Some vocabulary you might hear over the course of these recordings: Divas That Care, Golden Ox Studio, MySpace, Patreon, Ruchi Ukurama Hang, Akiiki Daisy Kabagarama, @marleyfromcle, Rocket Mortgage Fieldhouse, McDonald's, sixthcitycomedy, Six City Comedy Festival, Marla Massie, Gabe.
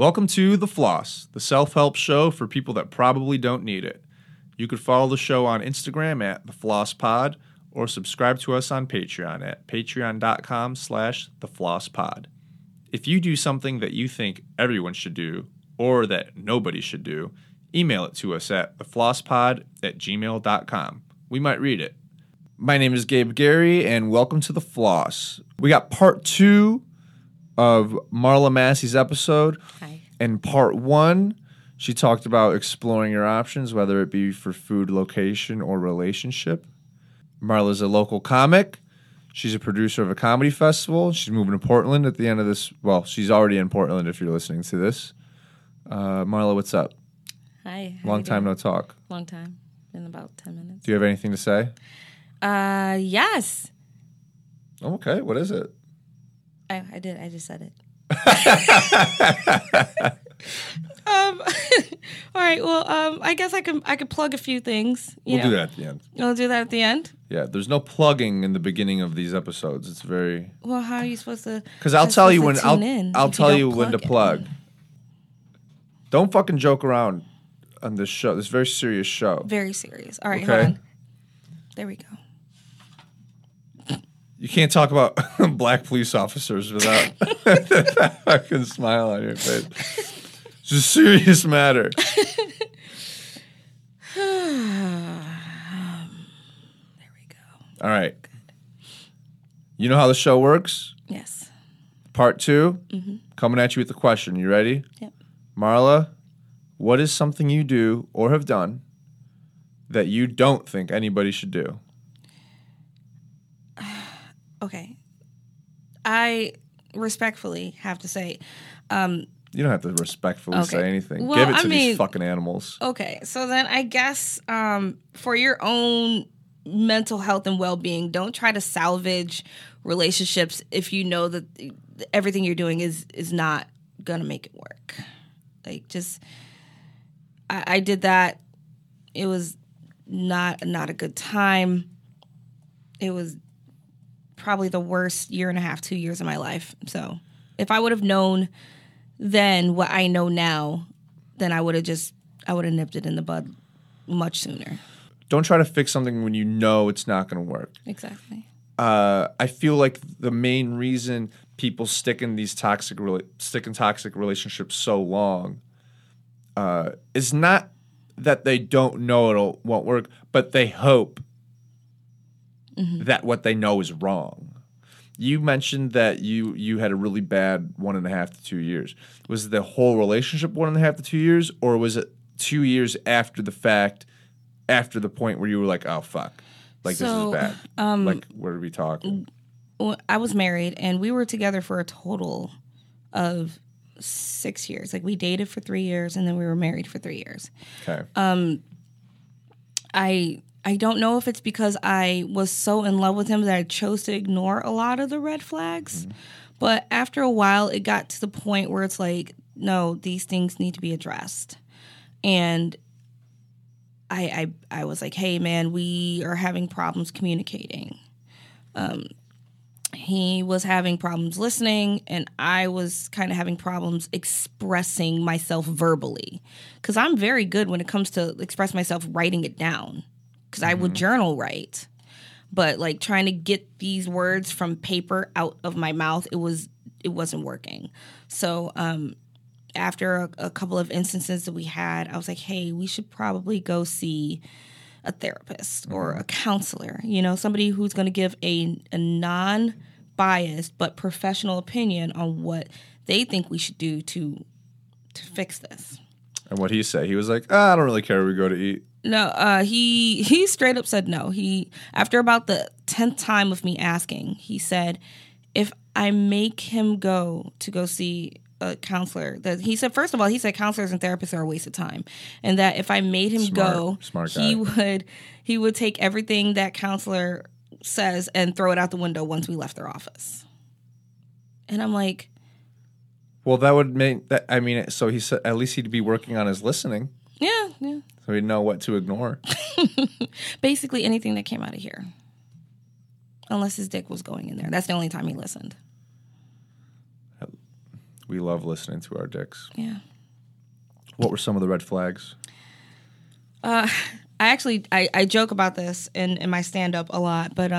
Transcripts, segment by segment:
Welcome to The Floss, the self-help show for people that probably don't need it. You could follow the show on Instagram at TheFlossPod or subscribe to us on Patreon at patreon.com/TheFlossPod. If you do something that you think everyone should do or that nobody should do, email it to us at theflosspod@gmail.com. We might read it. My name is Gabe Gary, and welcome to The Floss. We got part two of Marla Massie's episode. Hi. And part one, she talked about exploring your options, whether it be for food, location, or relationship. Marla's a local comic. She's a producer of a comedy festival. She's moving to Portland at the end of this. Well, she's already in Portland if you're listening to this. Marla, what's up? Hi. Long time no talk. Long time. In about 10 minutes. Do you have anything to say? Yes. Okay. What is it? I did. I just said it. All right. Well, I guess I could plug a few things. We'll do that at the end. We'll do that at the end? Yeah. There's no plugging in the beginning of these episodes. It's very... Well, how are you supposed to... Because I'll tell you when... I'll tell you when to plug. Don't fucking joke around on this show. This very serious show. Very serious. All right. Okay. Hold on. There we go. You can't talk about black police officers without that fucking smile on your face. It's a serious matter. There we go. All right. Good. You know how the show works? Yes. Part two, coming at you with a question. You ready? Yep. Marla, what is something you do or have done that you don't think anybody should do? Okay. I respectfully have to say... you don't have to respectfully say anything. Well, give it to these fucking animals. Okay. So then I guess for your own mental health and well-being, don't try to salvage relationships if you know that everything you're doing is not going to make it work. Like, just... I did that. It was... Not a good time. It was probably the worst year and a half, 2 years of my life. So if I would have known then what I know now, then I would have nipped it in the bud much sooner. Don't try to fix something when you know it's not going to work. Exactly. I feel like the main reason people stick in toxic relationships so long is not that they don't know it won't work, but they hope that what they know is wrong. You mentioned that you had a really bad 1.5 to 2 years. Was the whole relationship 1.5 to 2 years, or was it 2 years after the fact, after the point where you were like, oh, fuck, like so, this is bad? Like, where are we talking? I was married, and we were together for a total of 6 years. Like, we dated for 3 years and then we were married for 3 years. Okay. I don't know if it's because I was so in love with him that I chose to ignore a lot of the red flags. Mm-hmm. But after a while, it got to the point where it's like, no, these things need to be addressed. And I was like, hey, man, we are having problems communicating. He was having problems listening, and I was kind of having problems expressing myself verbally. Because I'm very good when it comes to express myself writing it down. Because I would journal write. But, like, trying to get these words from paper out of my mouth, it wasn't working. So after a couple of instances that we had, I was like, hey, we should probably go see a therapist or a counselor, you know, somebody who's going to give a non-biased but professional opinion on what they think we should do to fix this. And what he said, he was like, I don't really care where we go to eat. No, he straight up said no. He, after about the 10th time of me asking, he said, if I make him go see a counselor, that he said, first of all, he said counselors and therapists are a waste of time, and that if I made him go, he would take everything that counselor says and throw it out the window once we left their office. And I'm like, well, that would make that. I mean, so he said at least he'd be working on his listening. Yeah. So he'd know what to ignore. Basically, anything that came out of here, unless his dick was going in there. That's the only time he listened. We love listening to our dicks. Yeah. What were some of the red flags? I joke about this in my stand-up a lot, but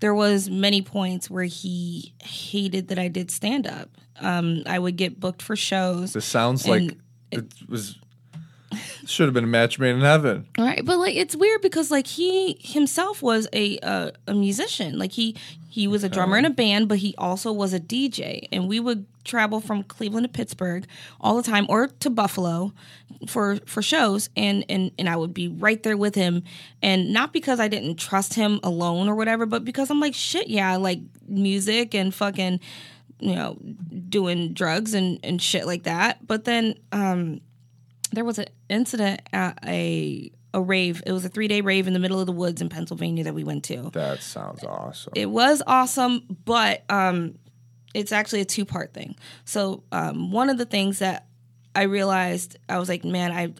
there was many points where he hated that I did stand-up. I would get booked for shows. This sounds like should have been a match made in heaven. All right, but like it's weird because like he himself was a musician. Like he was a drummer in a band, but he also was a DJ. And we would travel from Cleveland to Pittsburgh all the time, or to Buffalo for shows, and I would be right there with him, and not because I didn't trust him alone or whatever, but because I'm like, shit, yeah, I like music and fucking, you know, doing drugs and shit like that. But then there was an incident at a rave. It was a 3-day rave in the middle of the woods in Pennsylvania that we went to. That sounds awesome. It was awesome, but it's actually a 2-part thing. So one of the things that I realized, I was like, man,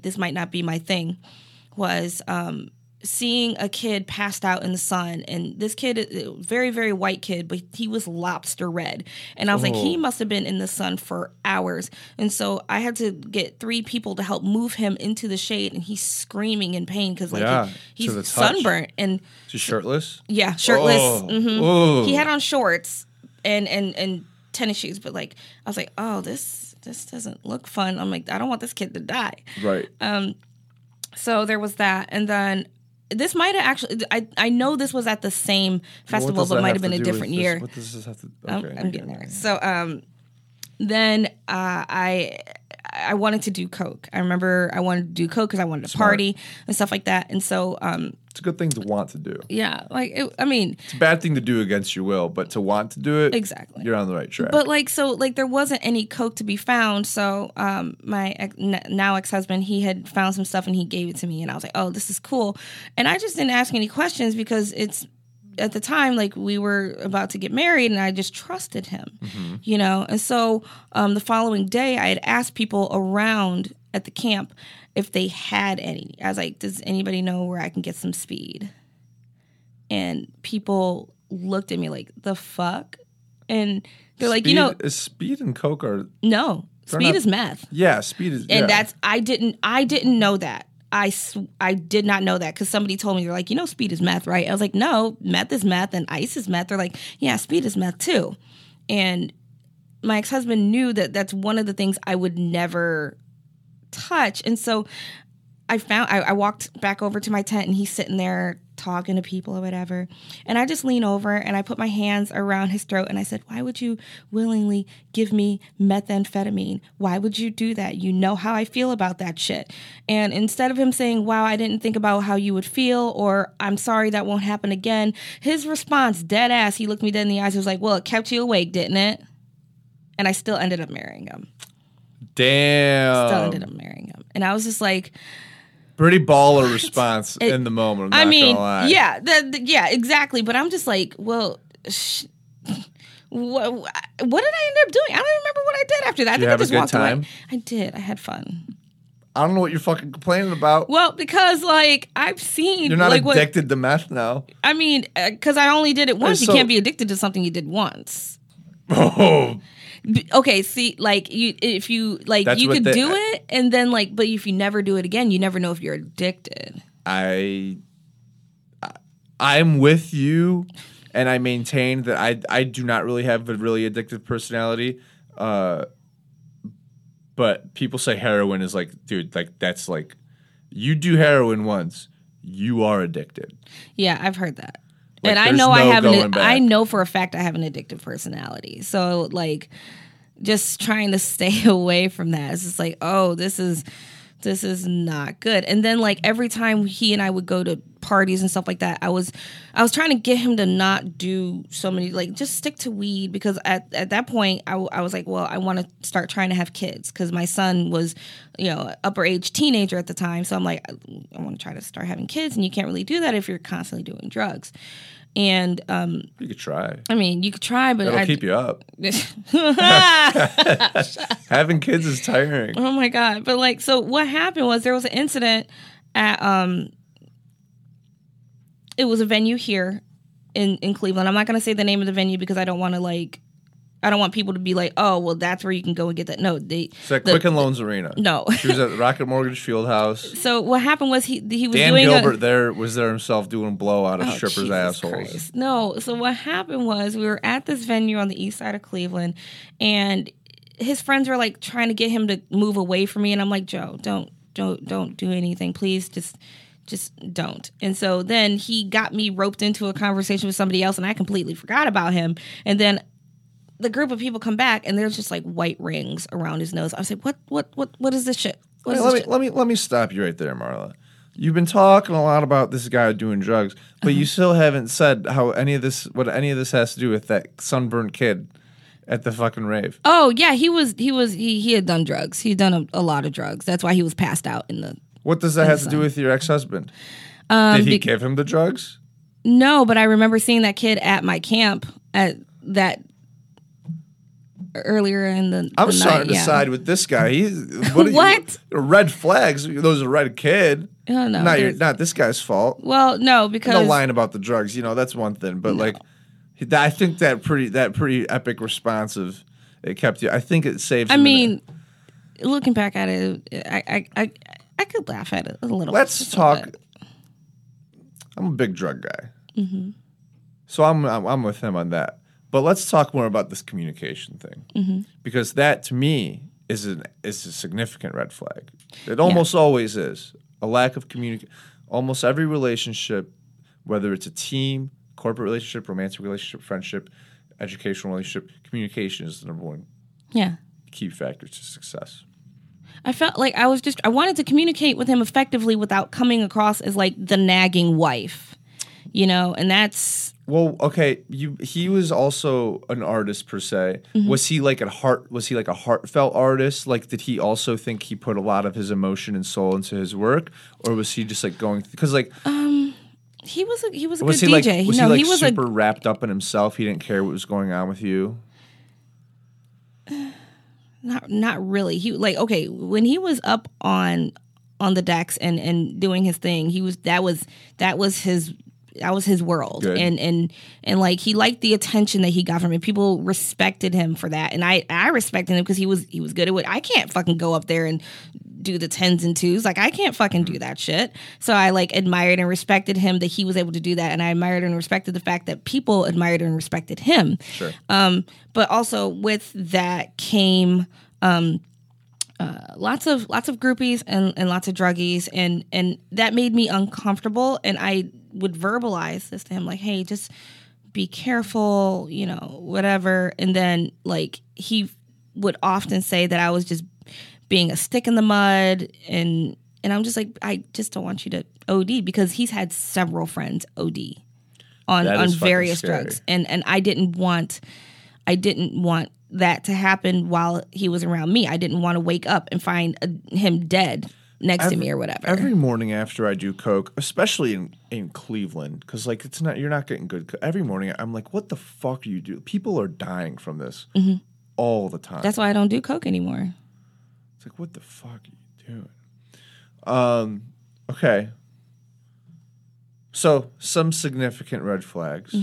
this might not be my thing, was seeing a kid passed out in the sun. And this kid, very, very white kid, but he was lobster red. And I was like, he must have been in the sun for hours. And so I had to get 3 people to help move him into the shade. And he's screaming in pain because like he's sunburnt. And is he shirtless? Yeah, shirtless. Oh. Mm-hmm. Oh. He had on shorts and tennis shoes. But like I was like, oh, this doesn't look fun. I'm like, I don't want this kid to die. Right. So there was that. And then this might have actually, I know this was at the same festival, but might have been a different year. What does this have to do? Okay, I'm getting there. So then I wanted to do coke. I remember I wanted to do coke because I wanted to party and stuff like that. And so it's a good thing to want to do. Yeah, like it's a bad thing to do against your will, but to want to do it, exactly, you're on the right track. But like, so like there wasn't any coke to be found. So my now ex-husband, he had found some stuff and he gave it to me, and I was like, oh, this is cool. And I just didn't ask any questions because it's, at the time, like we were about to get married, and I just trusted him, mm-hmm. you know. And so the following day, I had asked people around at the camp if they had any. I was like, does anybody know where I can get some speed? And people looked at me like, the fuck? And they're like, you know. Is speed and coke are. No, speed is meth. Yeah, speed is. And that's, I didn't know that. I did not know that because somebody told me, they're like, you know, speed is meth, right? I was like, no, meth is meth and ice is meth. They're like, yeah, speed is meth too. And my ex-husband knew that that's one of the things I would never touch. And so I walked back over to my tent, and he's sitting there talking to people or whatever. And I just lean over and I put my hands around his throat and I said, why would you willingly give me methamphetamine? Why would you do that? You know how I feel about that shit. And instead of him saying, wow, I didn't think about how you would feel, or I'm sorry, that won't happen again, his response, dead ass, he looked me dead in the eyes. He was like, well, it kept you awake, didn't it? And I still ended up marrying him. Damn. Still ended up marrying him. And I was just like, pretty baller response in the moment. I'm not gonna lie. Yeah, yeah, exactly. But I'm just like, well, what did I end up doing? I don't remember what I did after that. I think I just walked away. I did. I had fun. I don't know what you're fucking complaining about. Well, because like I've seen, you're not like, addicted to meth now. I mean, because I only did it once. You can't be addicted to something you did once. Oh. Okay, see, like, you could do it, and then, like, but if you never do it again, you never know if you're addicted. I'm with you, and I maintain that I do not really have a really addictive personality, but people say heroin is like, dude, like, that's like, you do heroin once, you are addicted. Yeah, I've heard that. Like, and I know for a fact I have an addictive personality. So like, just trying to stay away from that. It's just like, oh, this is not good. And then like every time he and I would go to parties and stuff like that, I was trying to get him to not do so many, like just stick to weed, because at that point I was like, well, I want to start trying to have kids because my son was, you know, upper age teenager at the time. So I'm like, I want to try to start having kids, and you can't really do that if you're constantly doing drugs. And you could try. I mean, you could try, but that'll keep you up. Having kids is tiring. Oh my god! But like, so what happened was there was an incident at it was a venue here in Cleveland. I'm not gonna say the name of the venue because I don't want to like I don't want people to be like, oh, well, that's where you can go and get that. No, it's at Quicken Loans Arena. No, she was at the Rocket Mortgage Fieldhouse. So what happened was he was Dan doing Gilbert was there himself doing blow out of strippers' Jesus assholes. Christ. No, so what happened was we were at this venue on the east side of Cleveland, and his friends were like trying to get him to move away from me, and I'm like, Joe, don't do anything, please, just don't. And so then he got me roped into a conversation with somebody else, and I completely forgot about him, and then the group of people come back, and there's just like white rings around his nose. I was like, what is this shit? Let me stop you right there, Marla. You've been talking a lot about this guy doing drugs, but you still haven't said how any of this has to do with that sunburned kid at the fucking rave. Oh yeah, he had done drugs. He had done a lot of drugs. That's why he was passed out in the. What does that have to do with your ex-husband? Did he give him the drugs? No, but I remember seeing that kid at my camp at that. Earlier in the I'm starting to side with this guy. He's what? Red flags. Those are red kid. Oh, no, not this guy's fault. Well, no, because no lying about the drugs. You know that's one thing, but like, I think that pretty epic response of it kept you. I think it saved. I mean, looking back at it, I could laugh at it a little. Let's talk. I'm a big drug guy, so I'm with him on that. But let's talk more about this communication thing, because that to me is a significant red flag. It almost always is a lack of communication. Almost every relationship, whether it's a team, corporate relationship, romantic relationship, friendship, educational relationship, communication is the number one key factor to success. I felt like I wanted to communicate with him effectively without coming across as like the nagging wife, you know, and that's. Well, okay. He was also an artist per se. Mm-hmm. Was he like a heartfelt artist? Like, did he also think he put a lot of his emotion and soul into his work, or was he just like going? Because like, he was a good DJ. Like, was he was super wrapped up in himself? He didn't care what was going on with you. Not really. He like okay when he was up on the decks and doing his thing. He was that was his. That was his world. Good. And like he liked the attention that he got from it. People respected him for that. And I respected him because he was good at what I can't fucking go up there and do the 10s and 2s. Like I can't fucking do that shit. So I like admired and respected him that he was able to do that. And I admired and respected the fact that people admired and respected him. Sure. But also with that came lots of groupies and lots of druggies and that made me uncomfortable, and I would verbalize this to him like, hey, just be careful, you know, whatever. And then like he would often say that I was just being a stick in the mud, and I'm just like, I just don't want you to OD, because he's had several friends OD on various drugs, and I didn't want that to happen while he was around me. I didn't want to wake up and find him dead next to me or whatever. Every morning after I do coke, especially in Cleveland, because like it's not, you're not getting good. Every morning I'm like, what the fuck do you do? People are dying from this all the time. That's why I don't do coke anymore. It's like, what the fuck are you doing? Okay. So some significant red flags.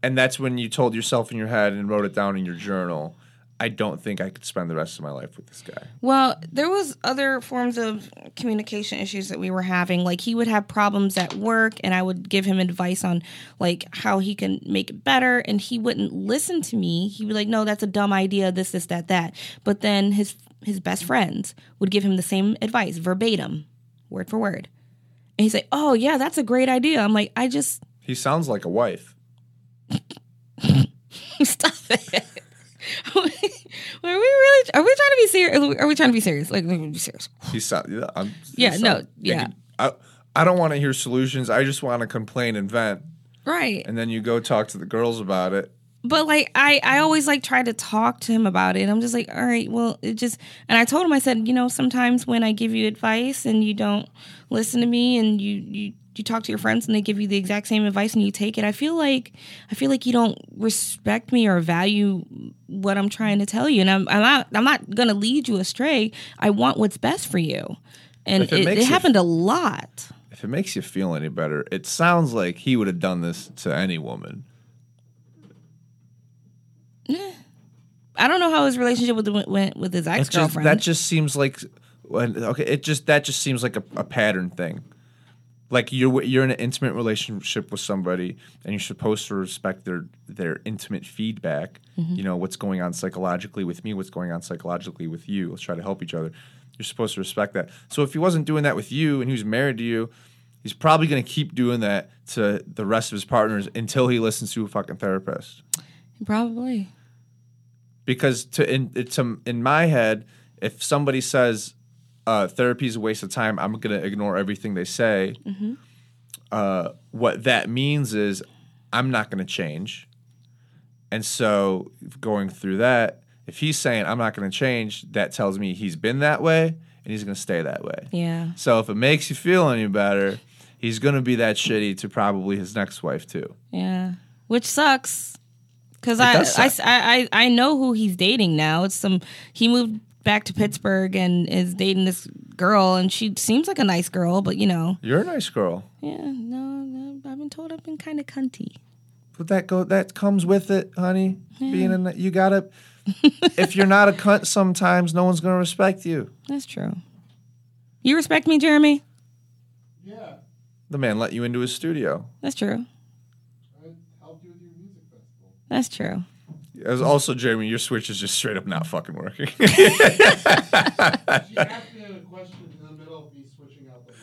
And that's when you told yourself in your head and wrote it down in your journal, I don't think I could spend the rest of my life with this guy. Well, there was other forms of communication issues that we were having. Like he would have problems at work, and I would give him advice on like how he can make it better, and he wouldn't listen to me. He would be like, no, that's a dumb idea, this, that. But then his best friends would give him the same advice, verbatim, word for word. And he's like, oh, yeah, that's a great idea. I'm like, He sounds like a wife. Stop it. Are we trying to be serious? Are we trying to be serious? Like, we're serious. Yeah. I don't want to hear solutions. I just want to complain and vent. Right. And then you go talk to the girls about it. But like, I always like try to talk to him about it. I'm just like, all right, well, it just, and I told him, I said, you know, sometimes when I give you advice and you don't listen to me, and you talk to your friends and they give you the exact same advice and you take it, I feel like you don't respect me or value what I'm trying to tell you, and I'm not going to lead you astray. I want what's best for you, and it happened a lot. If it makes you feel any better, it sounds like he would have done this to any woman. I don't know how his relationship went with his ex-girlfriend. That just seems like that just seems like a pattern thing. Like you're in an intimate relationship with somebody, and you're supposed to respect their intimate feedback. Mm-hmm. You know, what's going on psychologically with me, what's going on psychologically with you. Let's try to help each other. You're supposed to respect that. So if he wasn't doing that with you, and he was married to you, he's probably going to keep doing that to the rest of his partners until he listens to a fucking therapist. Probably. Because in my head, if somebody says therapy is a waste of time, I'm going to ignore everything they say. Mm-hmm. What that means is I'm not going to change. And so going through that, if he's saying I'm not going to change, that tells me he's been that way. And he's going to stay that way. Yeah. So if it makes you feel any better, he's going to be that shitty to probably his next wife too. Yeah. Which sucks. Because I know who he's dating now. He moved back to Pittsburgh and is dating this girl. And she seems like a nice girl, but you know. You're a nice girl. Yeah. No, I've been told I've been kind of cunty. But that comes with it, honey. Yeah. You got to. If you're not a cunt sometimes, no one's going to respect you. That's true. You respect me, Jeremy? Yeah. The man let you into his studio. That's true. I helped you with your music festival. That's true. As also, Jeremy, your Switch is just straight up not fucking working. She asked me a question in the middle of me switching out the mic.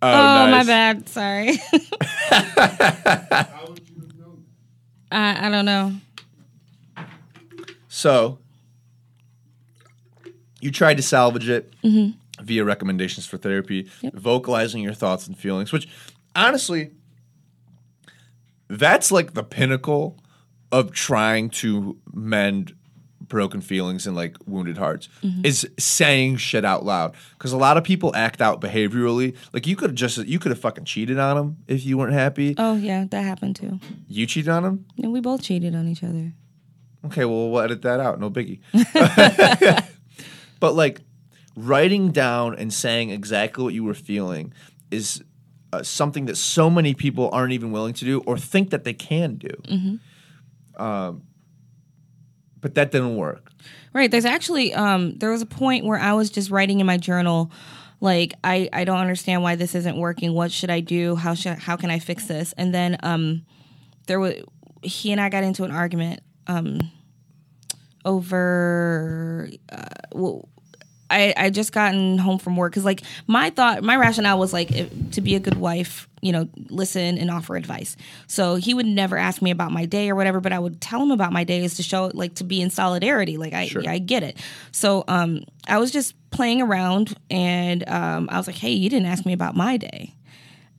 Oh, nice. My bad. Sorry. How would you have known? I don't know. So, you tried to salvage it via recommendations for therapy, vocalizing your thoughts and feelings, which, honestly, that's like the pinnacle of trying to mend broken feelings and, like, wounded hearts, is saying shit out loud. Because a lot of people act out behaviorally. Like, you could have fucking cheated on him if you weren't happy. Oh, yeah, that happened, too. You cheated on him? No, we both cheated on each other. Okay, well, we'll edit that out. No biggie. But, like, writing down and saying exactly what you were feeling is something that so many people aren't even willing to do or think that they can do. Mm-hmm. But that didn't work. Right. There's actually there was a point where I was just writing in my journal, like, I don't understand why this isn't working. What should I do? How can I fix this? And then he and I got into an argument. I just gotten home from work because, like, my rationale was, like, to be a good wife, you know, listen and offer advice. So he would never ask me about my day or whatever, but I would tell him about my days to show, like, to be in solidarity. Like, I get it. So I was just playing around and I was like, hey, you didn't ask me about my day.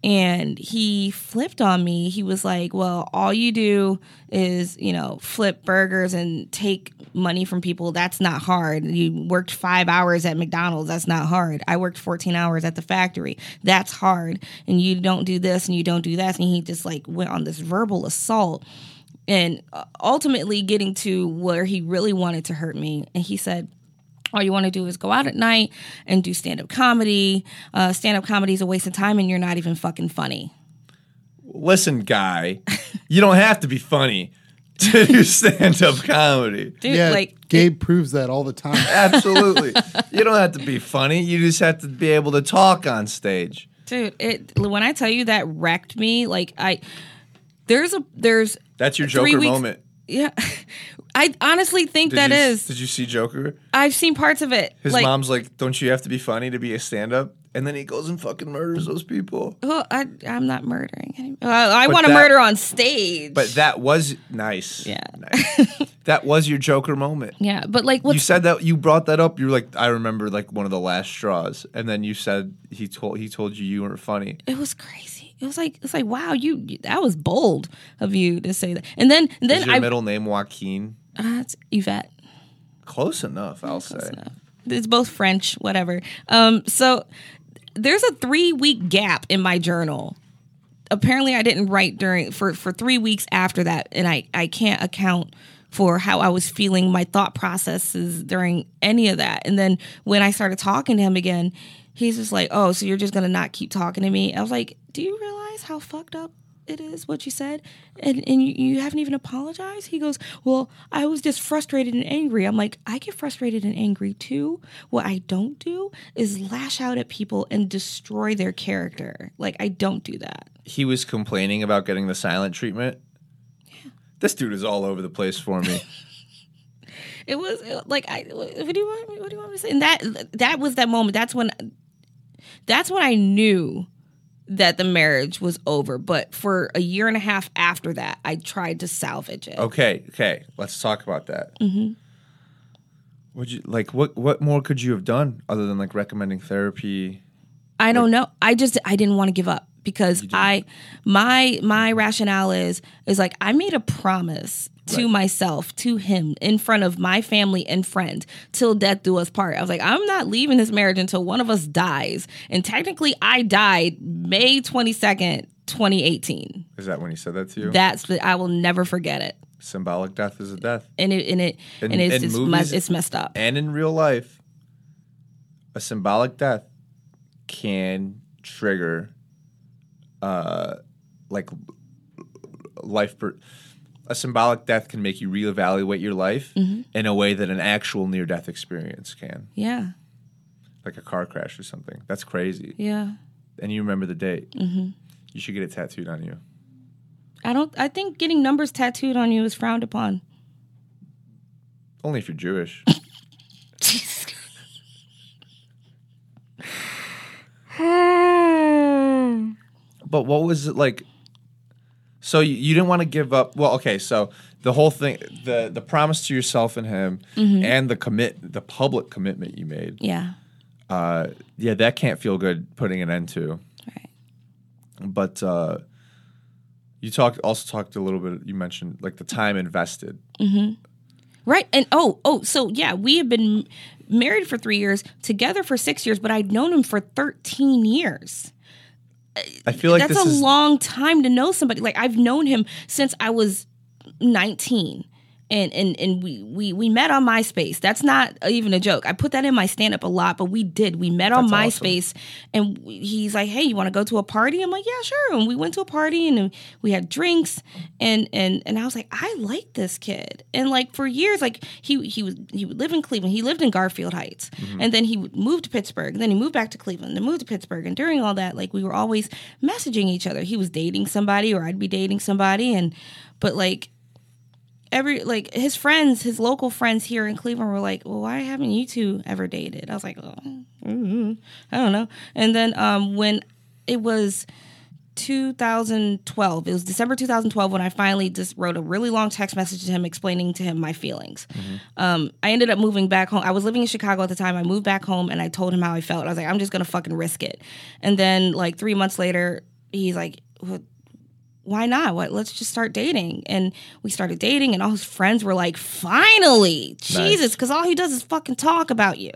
And he flipped on me. He was like, well, all you do is, you know, flip burgers and take money from people. That's not hard. You worked 5 hours at McDonald's. That's not hard. I worked 14 hours at the factory. That's hard. And you don't do this and you don't do that. And he just, like, went on this verbal assault and ultimately getting to where he really wanted to hurt me. And he said, all you want to do is go out at night and do stand-up comedy. Stand-up comedy is a waste of time, and you're not even fucking funny. Listen, guy, you don't have to be funny to do stand-up comedy. Dude, yeah, like, Gabe proves that all the time. Absolutely. You don't have to be funny. You just have to be able to talk on stage. Dude, when I tell you that wrecked me, like, that's your Joker moment. Yeah. I honestly think that is. Did you see Joker? I've seen parts of it. His mom's like, don't you have to be funny to be a stand-up? And then he goes and fucking murders those people. Well, I'm not murdering anymore. I want to murder on stage. But that was nice. Yeah. Nice. That was your Joker moment. Yeah, but like... You said that, you brought that up. You were like, I remember, like, one of the last straws. And then you said he told you weren't funny. It was crazy. It's like wow, that was bold of you to say that. And then is your middle name Joaquin? It's Yvette. Close enough, I'll say. It's both French, whatever. So there's a 3-week gap in my journal. Apparently, I didn't write for 3 weeks after that, and I can't account for how I was feeling, my thought processes during any of that. And then when I started talking to him again, he's just like, oh, so you're just going to not keep talking to me? I was like, do you realize how fucked up it is what you said, and you haven't even apologized? He goes, well, I was just frustrated and angry. I'm like, I get frustrated and angry too. What I don't do is lash out at people and destroy their character. Like, I don't do that. He was complaining about getting the silent treatment. Yeah. This dude is all over the place for me. It was like, what do you want me to say? And that was that moment. That's when I knew that the marriage was over. But for a year and a half after that, I tried to salvage it. Okay. Let's talk about that. Mm-hmm. Would you like what more could you have done other than like recommending therapy? I don't know. I didn't want to give up because my rationale is like I made a promise. To myself, to him, in front of my family and friends, till death do us part. I was like, I'm not leaving this marriage until one of us dies. And technically, I died May 22nd, 2018. Is that when he said that to you? I will never forget it. Symbolic death is a death, and it's messed up. And in real life, a symbolic death can trigger, life. A symbolic death can make you reevaluate your life in a way that an actual near-death experience can. Yeah. Like a car crash or something. That's crazy. Yeah. And you remember the date. Mm-hmm. You should get it tattooed on you. I think getting numbers tattooed on you is frowned upon. Only if you're Jewish. Jesus. But what was it like? So you didn't want to give up. Well, okay. So the whole thing, the promise to yourself and him, and the public commitment you made. Yeah. That can't feel good putting an end to. Right. But you talked a little bit. You mentioned like the time invested. Mm-hmm. Right. And so yeah, we have been married for 3 years, together for 6 years, but I'd known him for 13 years. I feel like that's a long time to know somebody. Like I've known him since I was 19, and we met on MySpace. That's not even a joke. I put that in my stand up a lot, but we did. We met on MySpace, awesome. And he's like, "Hey, you want to go to a party?" I'm like, "Yeah, sure." And we went to a party, and we had drinks, and I was like, "I like this kid." And like for years, like he would live in Cleveland. He lived in Garfield Heights, and then he moved to Pittsburgh. And then he moved back to Cleveland, and moved to Pittsburgh. And during all that, like we were always messaging each other. He was dating somebody, or I'd be dating somebody, but like. His local friends here in Cleveland were like, well, why haven't you two ever dated? I was like, I don't know. And then when it was 2012, it was December 2012 when I finally just wrote a really long text message to him explaining to him my feelings. I ended up moving back home. I was living in Chicago at the time. I moved back home and I told him how I felt. I was like, I'm just going to fucking risk it. And then like 3 months later, he's like, well, why not? What? Let's just start dating. And we started dating, and all his friends were like, finally, Jesus, because all he does is fucking talk about you.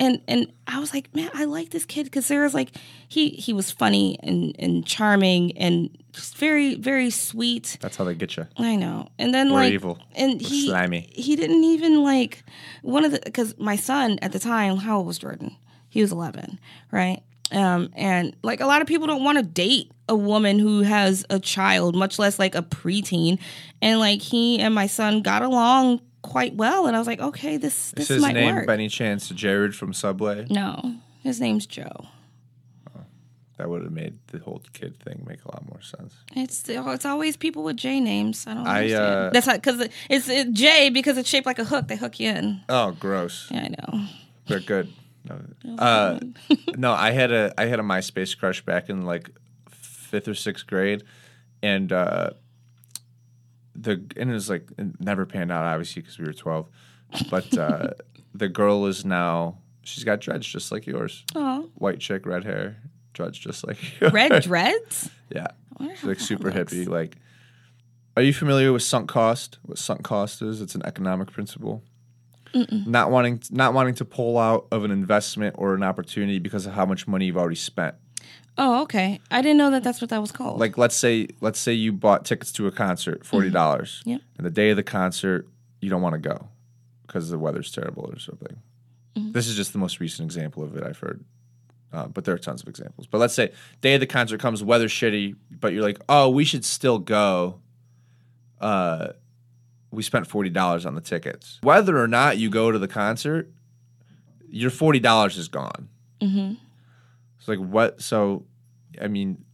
And I was like, man, I like this kid because there was like, he was funny and charming and just very, very sweet. That's how they get you. I know. And then or like, evil. And he, slimy. He didn't even like because my son at the time, how old was Jordan? He was 11, right? And like a lot of people don't want to date a woman who has a child, much less like a preteen. And like he and my son got along quite well. And I was like, okay, this might work. Is his name by any chance Jared from Subway? No, his name's Joe. Oh, that would have made the whole kid thing make a lot more sense. It's always people with J names. I don't understand. That's not because it's J because it's shaped like a hook. They hook you in. Oh, gross. Yeah, I know. They're good. No, I had a MySpace crush back in like 5th or 6th grade, and it was like it never panned out obviously because we were 12. But the girl is now she's got dreads just like yours. Aww. White chick, red hair, dreads just like yours. Red dreads. Yeah, she's like super hippie. Like, are you familiar with sunk cost? What sunk cost is? It's an economic principle. Mm-mm. Not wanting to pull out of an investment or an opportunity because of how much money you've already spent. Oh, okay. I didn't know that that's what that was called. Like, let's say you bought tickets to a concert, $40. Mm-hmm. Yep. And the day of the concert, you don't want to go because the weather's terrible or something. Mm-hmm. This is just the most recent example of it I've heard But there are tons of examples. But let's say day of the concert comes, weather's shitty, but you're like, oh, we should still go. We spent $40 on the tickets. Whether or not you go to the concert, your $40 is gone. Mm-hmm. It's like what? So, I mean,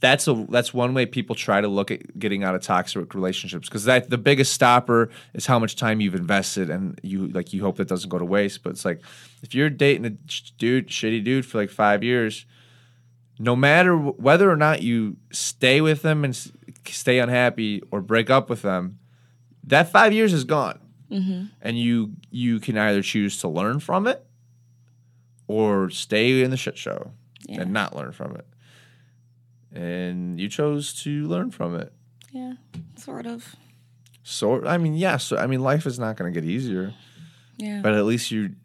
that's one way people try to look at getting out of toxic relationships, because the biggest stopper is how much time you've invested, and you hope that doesn't go to waste. But it's like if you're dating a shitty dude for like 5 years, no matter whether or not you stay with them and stay unhappy or break up with them, that 5 years is gone. Mm-hmm. And you can either choose to learn from it or stay in the shit show and not learn from it. And you chose to learn from it. Yeah, sort of. Life is not going to get easier. Yeah. But at least you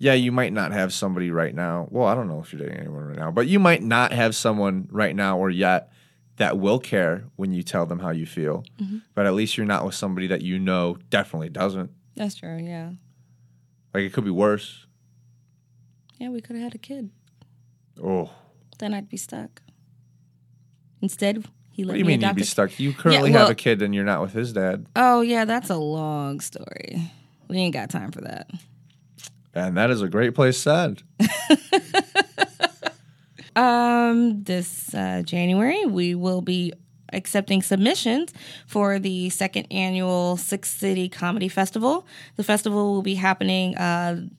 might not have somebody right now. Well, I don't know if you're dating anyone right now, but you might not have someone right now or yet that will care when you tell them how you feel. Mm-hmm. But at least you're not with somebody that you know definitely doesn't. That's true, yeah. Like, it could be worse. Yeah, we could have had a kid. Oh. Then I'd be stuck. Instead, he let me adopt. What do you mean you'd be stuck? You currently have a kid and you're not with his dad. Oh, yeah, that's a long story. We ain't got time for that. And that is a great place to end. This January, we will be accepting submissions for the second annual Six City Comedy Festival. The festival will be happening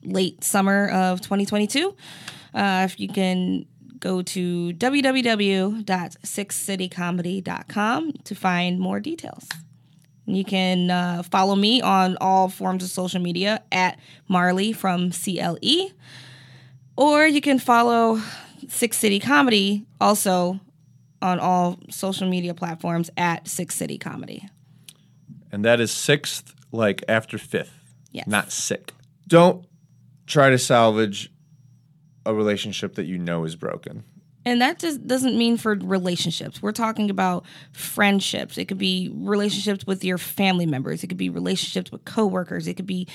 late summer of 2022. If you can go to www.sixthcitycomedy.com to find more details. You can follow me on all forms of social media at marleyfromcle, or you can follow Six City Comedy also on all social media platforms at Six City Comedy. And that is sixth, like after fifth. Yes. Not sick. Don't try to salvage a relationship that you know is broken. And that just doesn't mean for relationships. We're talking about friendships. It could be relationships with your family members. It could be relationships with coworkers. It could be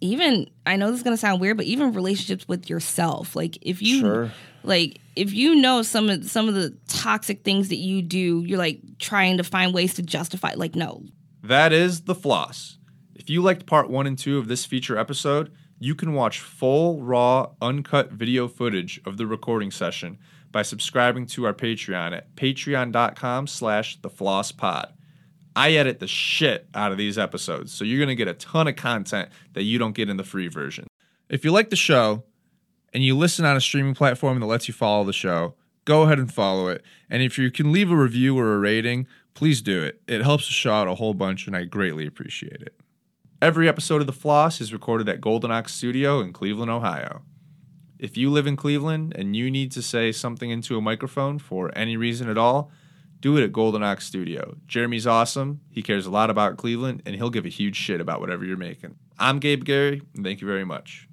even, I know this is going to sound weird, but even relationships with yourself. Like if you know some of the toxic things that you do, you're like trying to find ways to justify it. Like, no. That is the floss. If you liked part 1 and 2 of this feature episode, you can watch full, raw, uncut video footage of the recording session by subscribing to our Patreon at patreon.com/theflosspod. I edit the shit out of these episodes, so you're going to get a ton of content that you don't get in the free version. If you like the show and you listen on a streaming platform that lets you follow the show, go ahead and follow it. And if you can leave a review or a rating, please do it. It helps the show out a whole bunch, and I greatly appreciate it. Every episode of The Floss is recorded at Golden Ox Studio in Cleveland, Ohio. If you live in Cleveland and you need to say something into a microphone for any reason at all, do it at Golden Ox Studio. Jeremy's awesome. He cares a lot about Cleveland, and he'll give a huge shit about whatever you're making. I'm Gabe Gary, and thank you very much.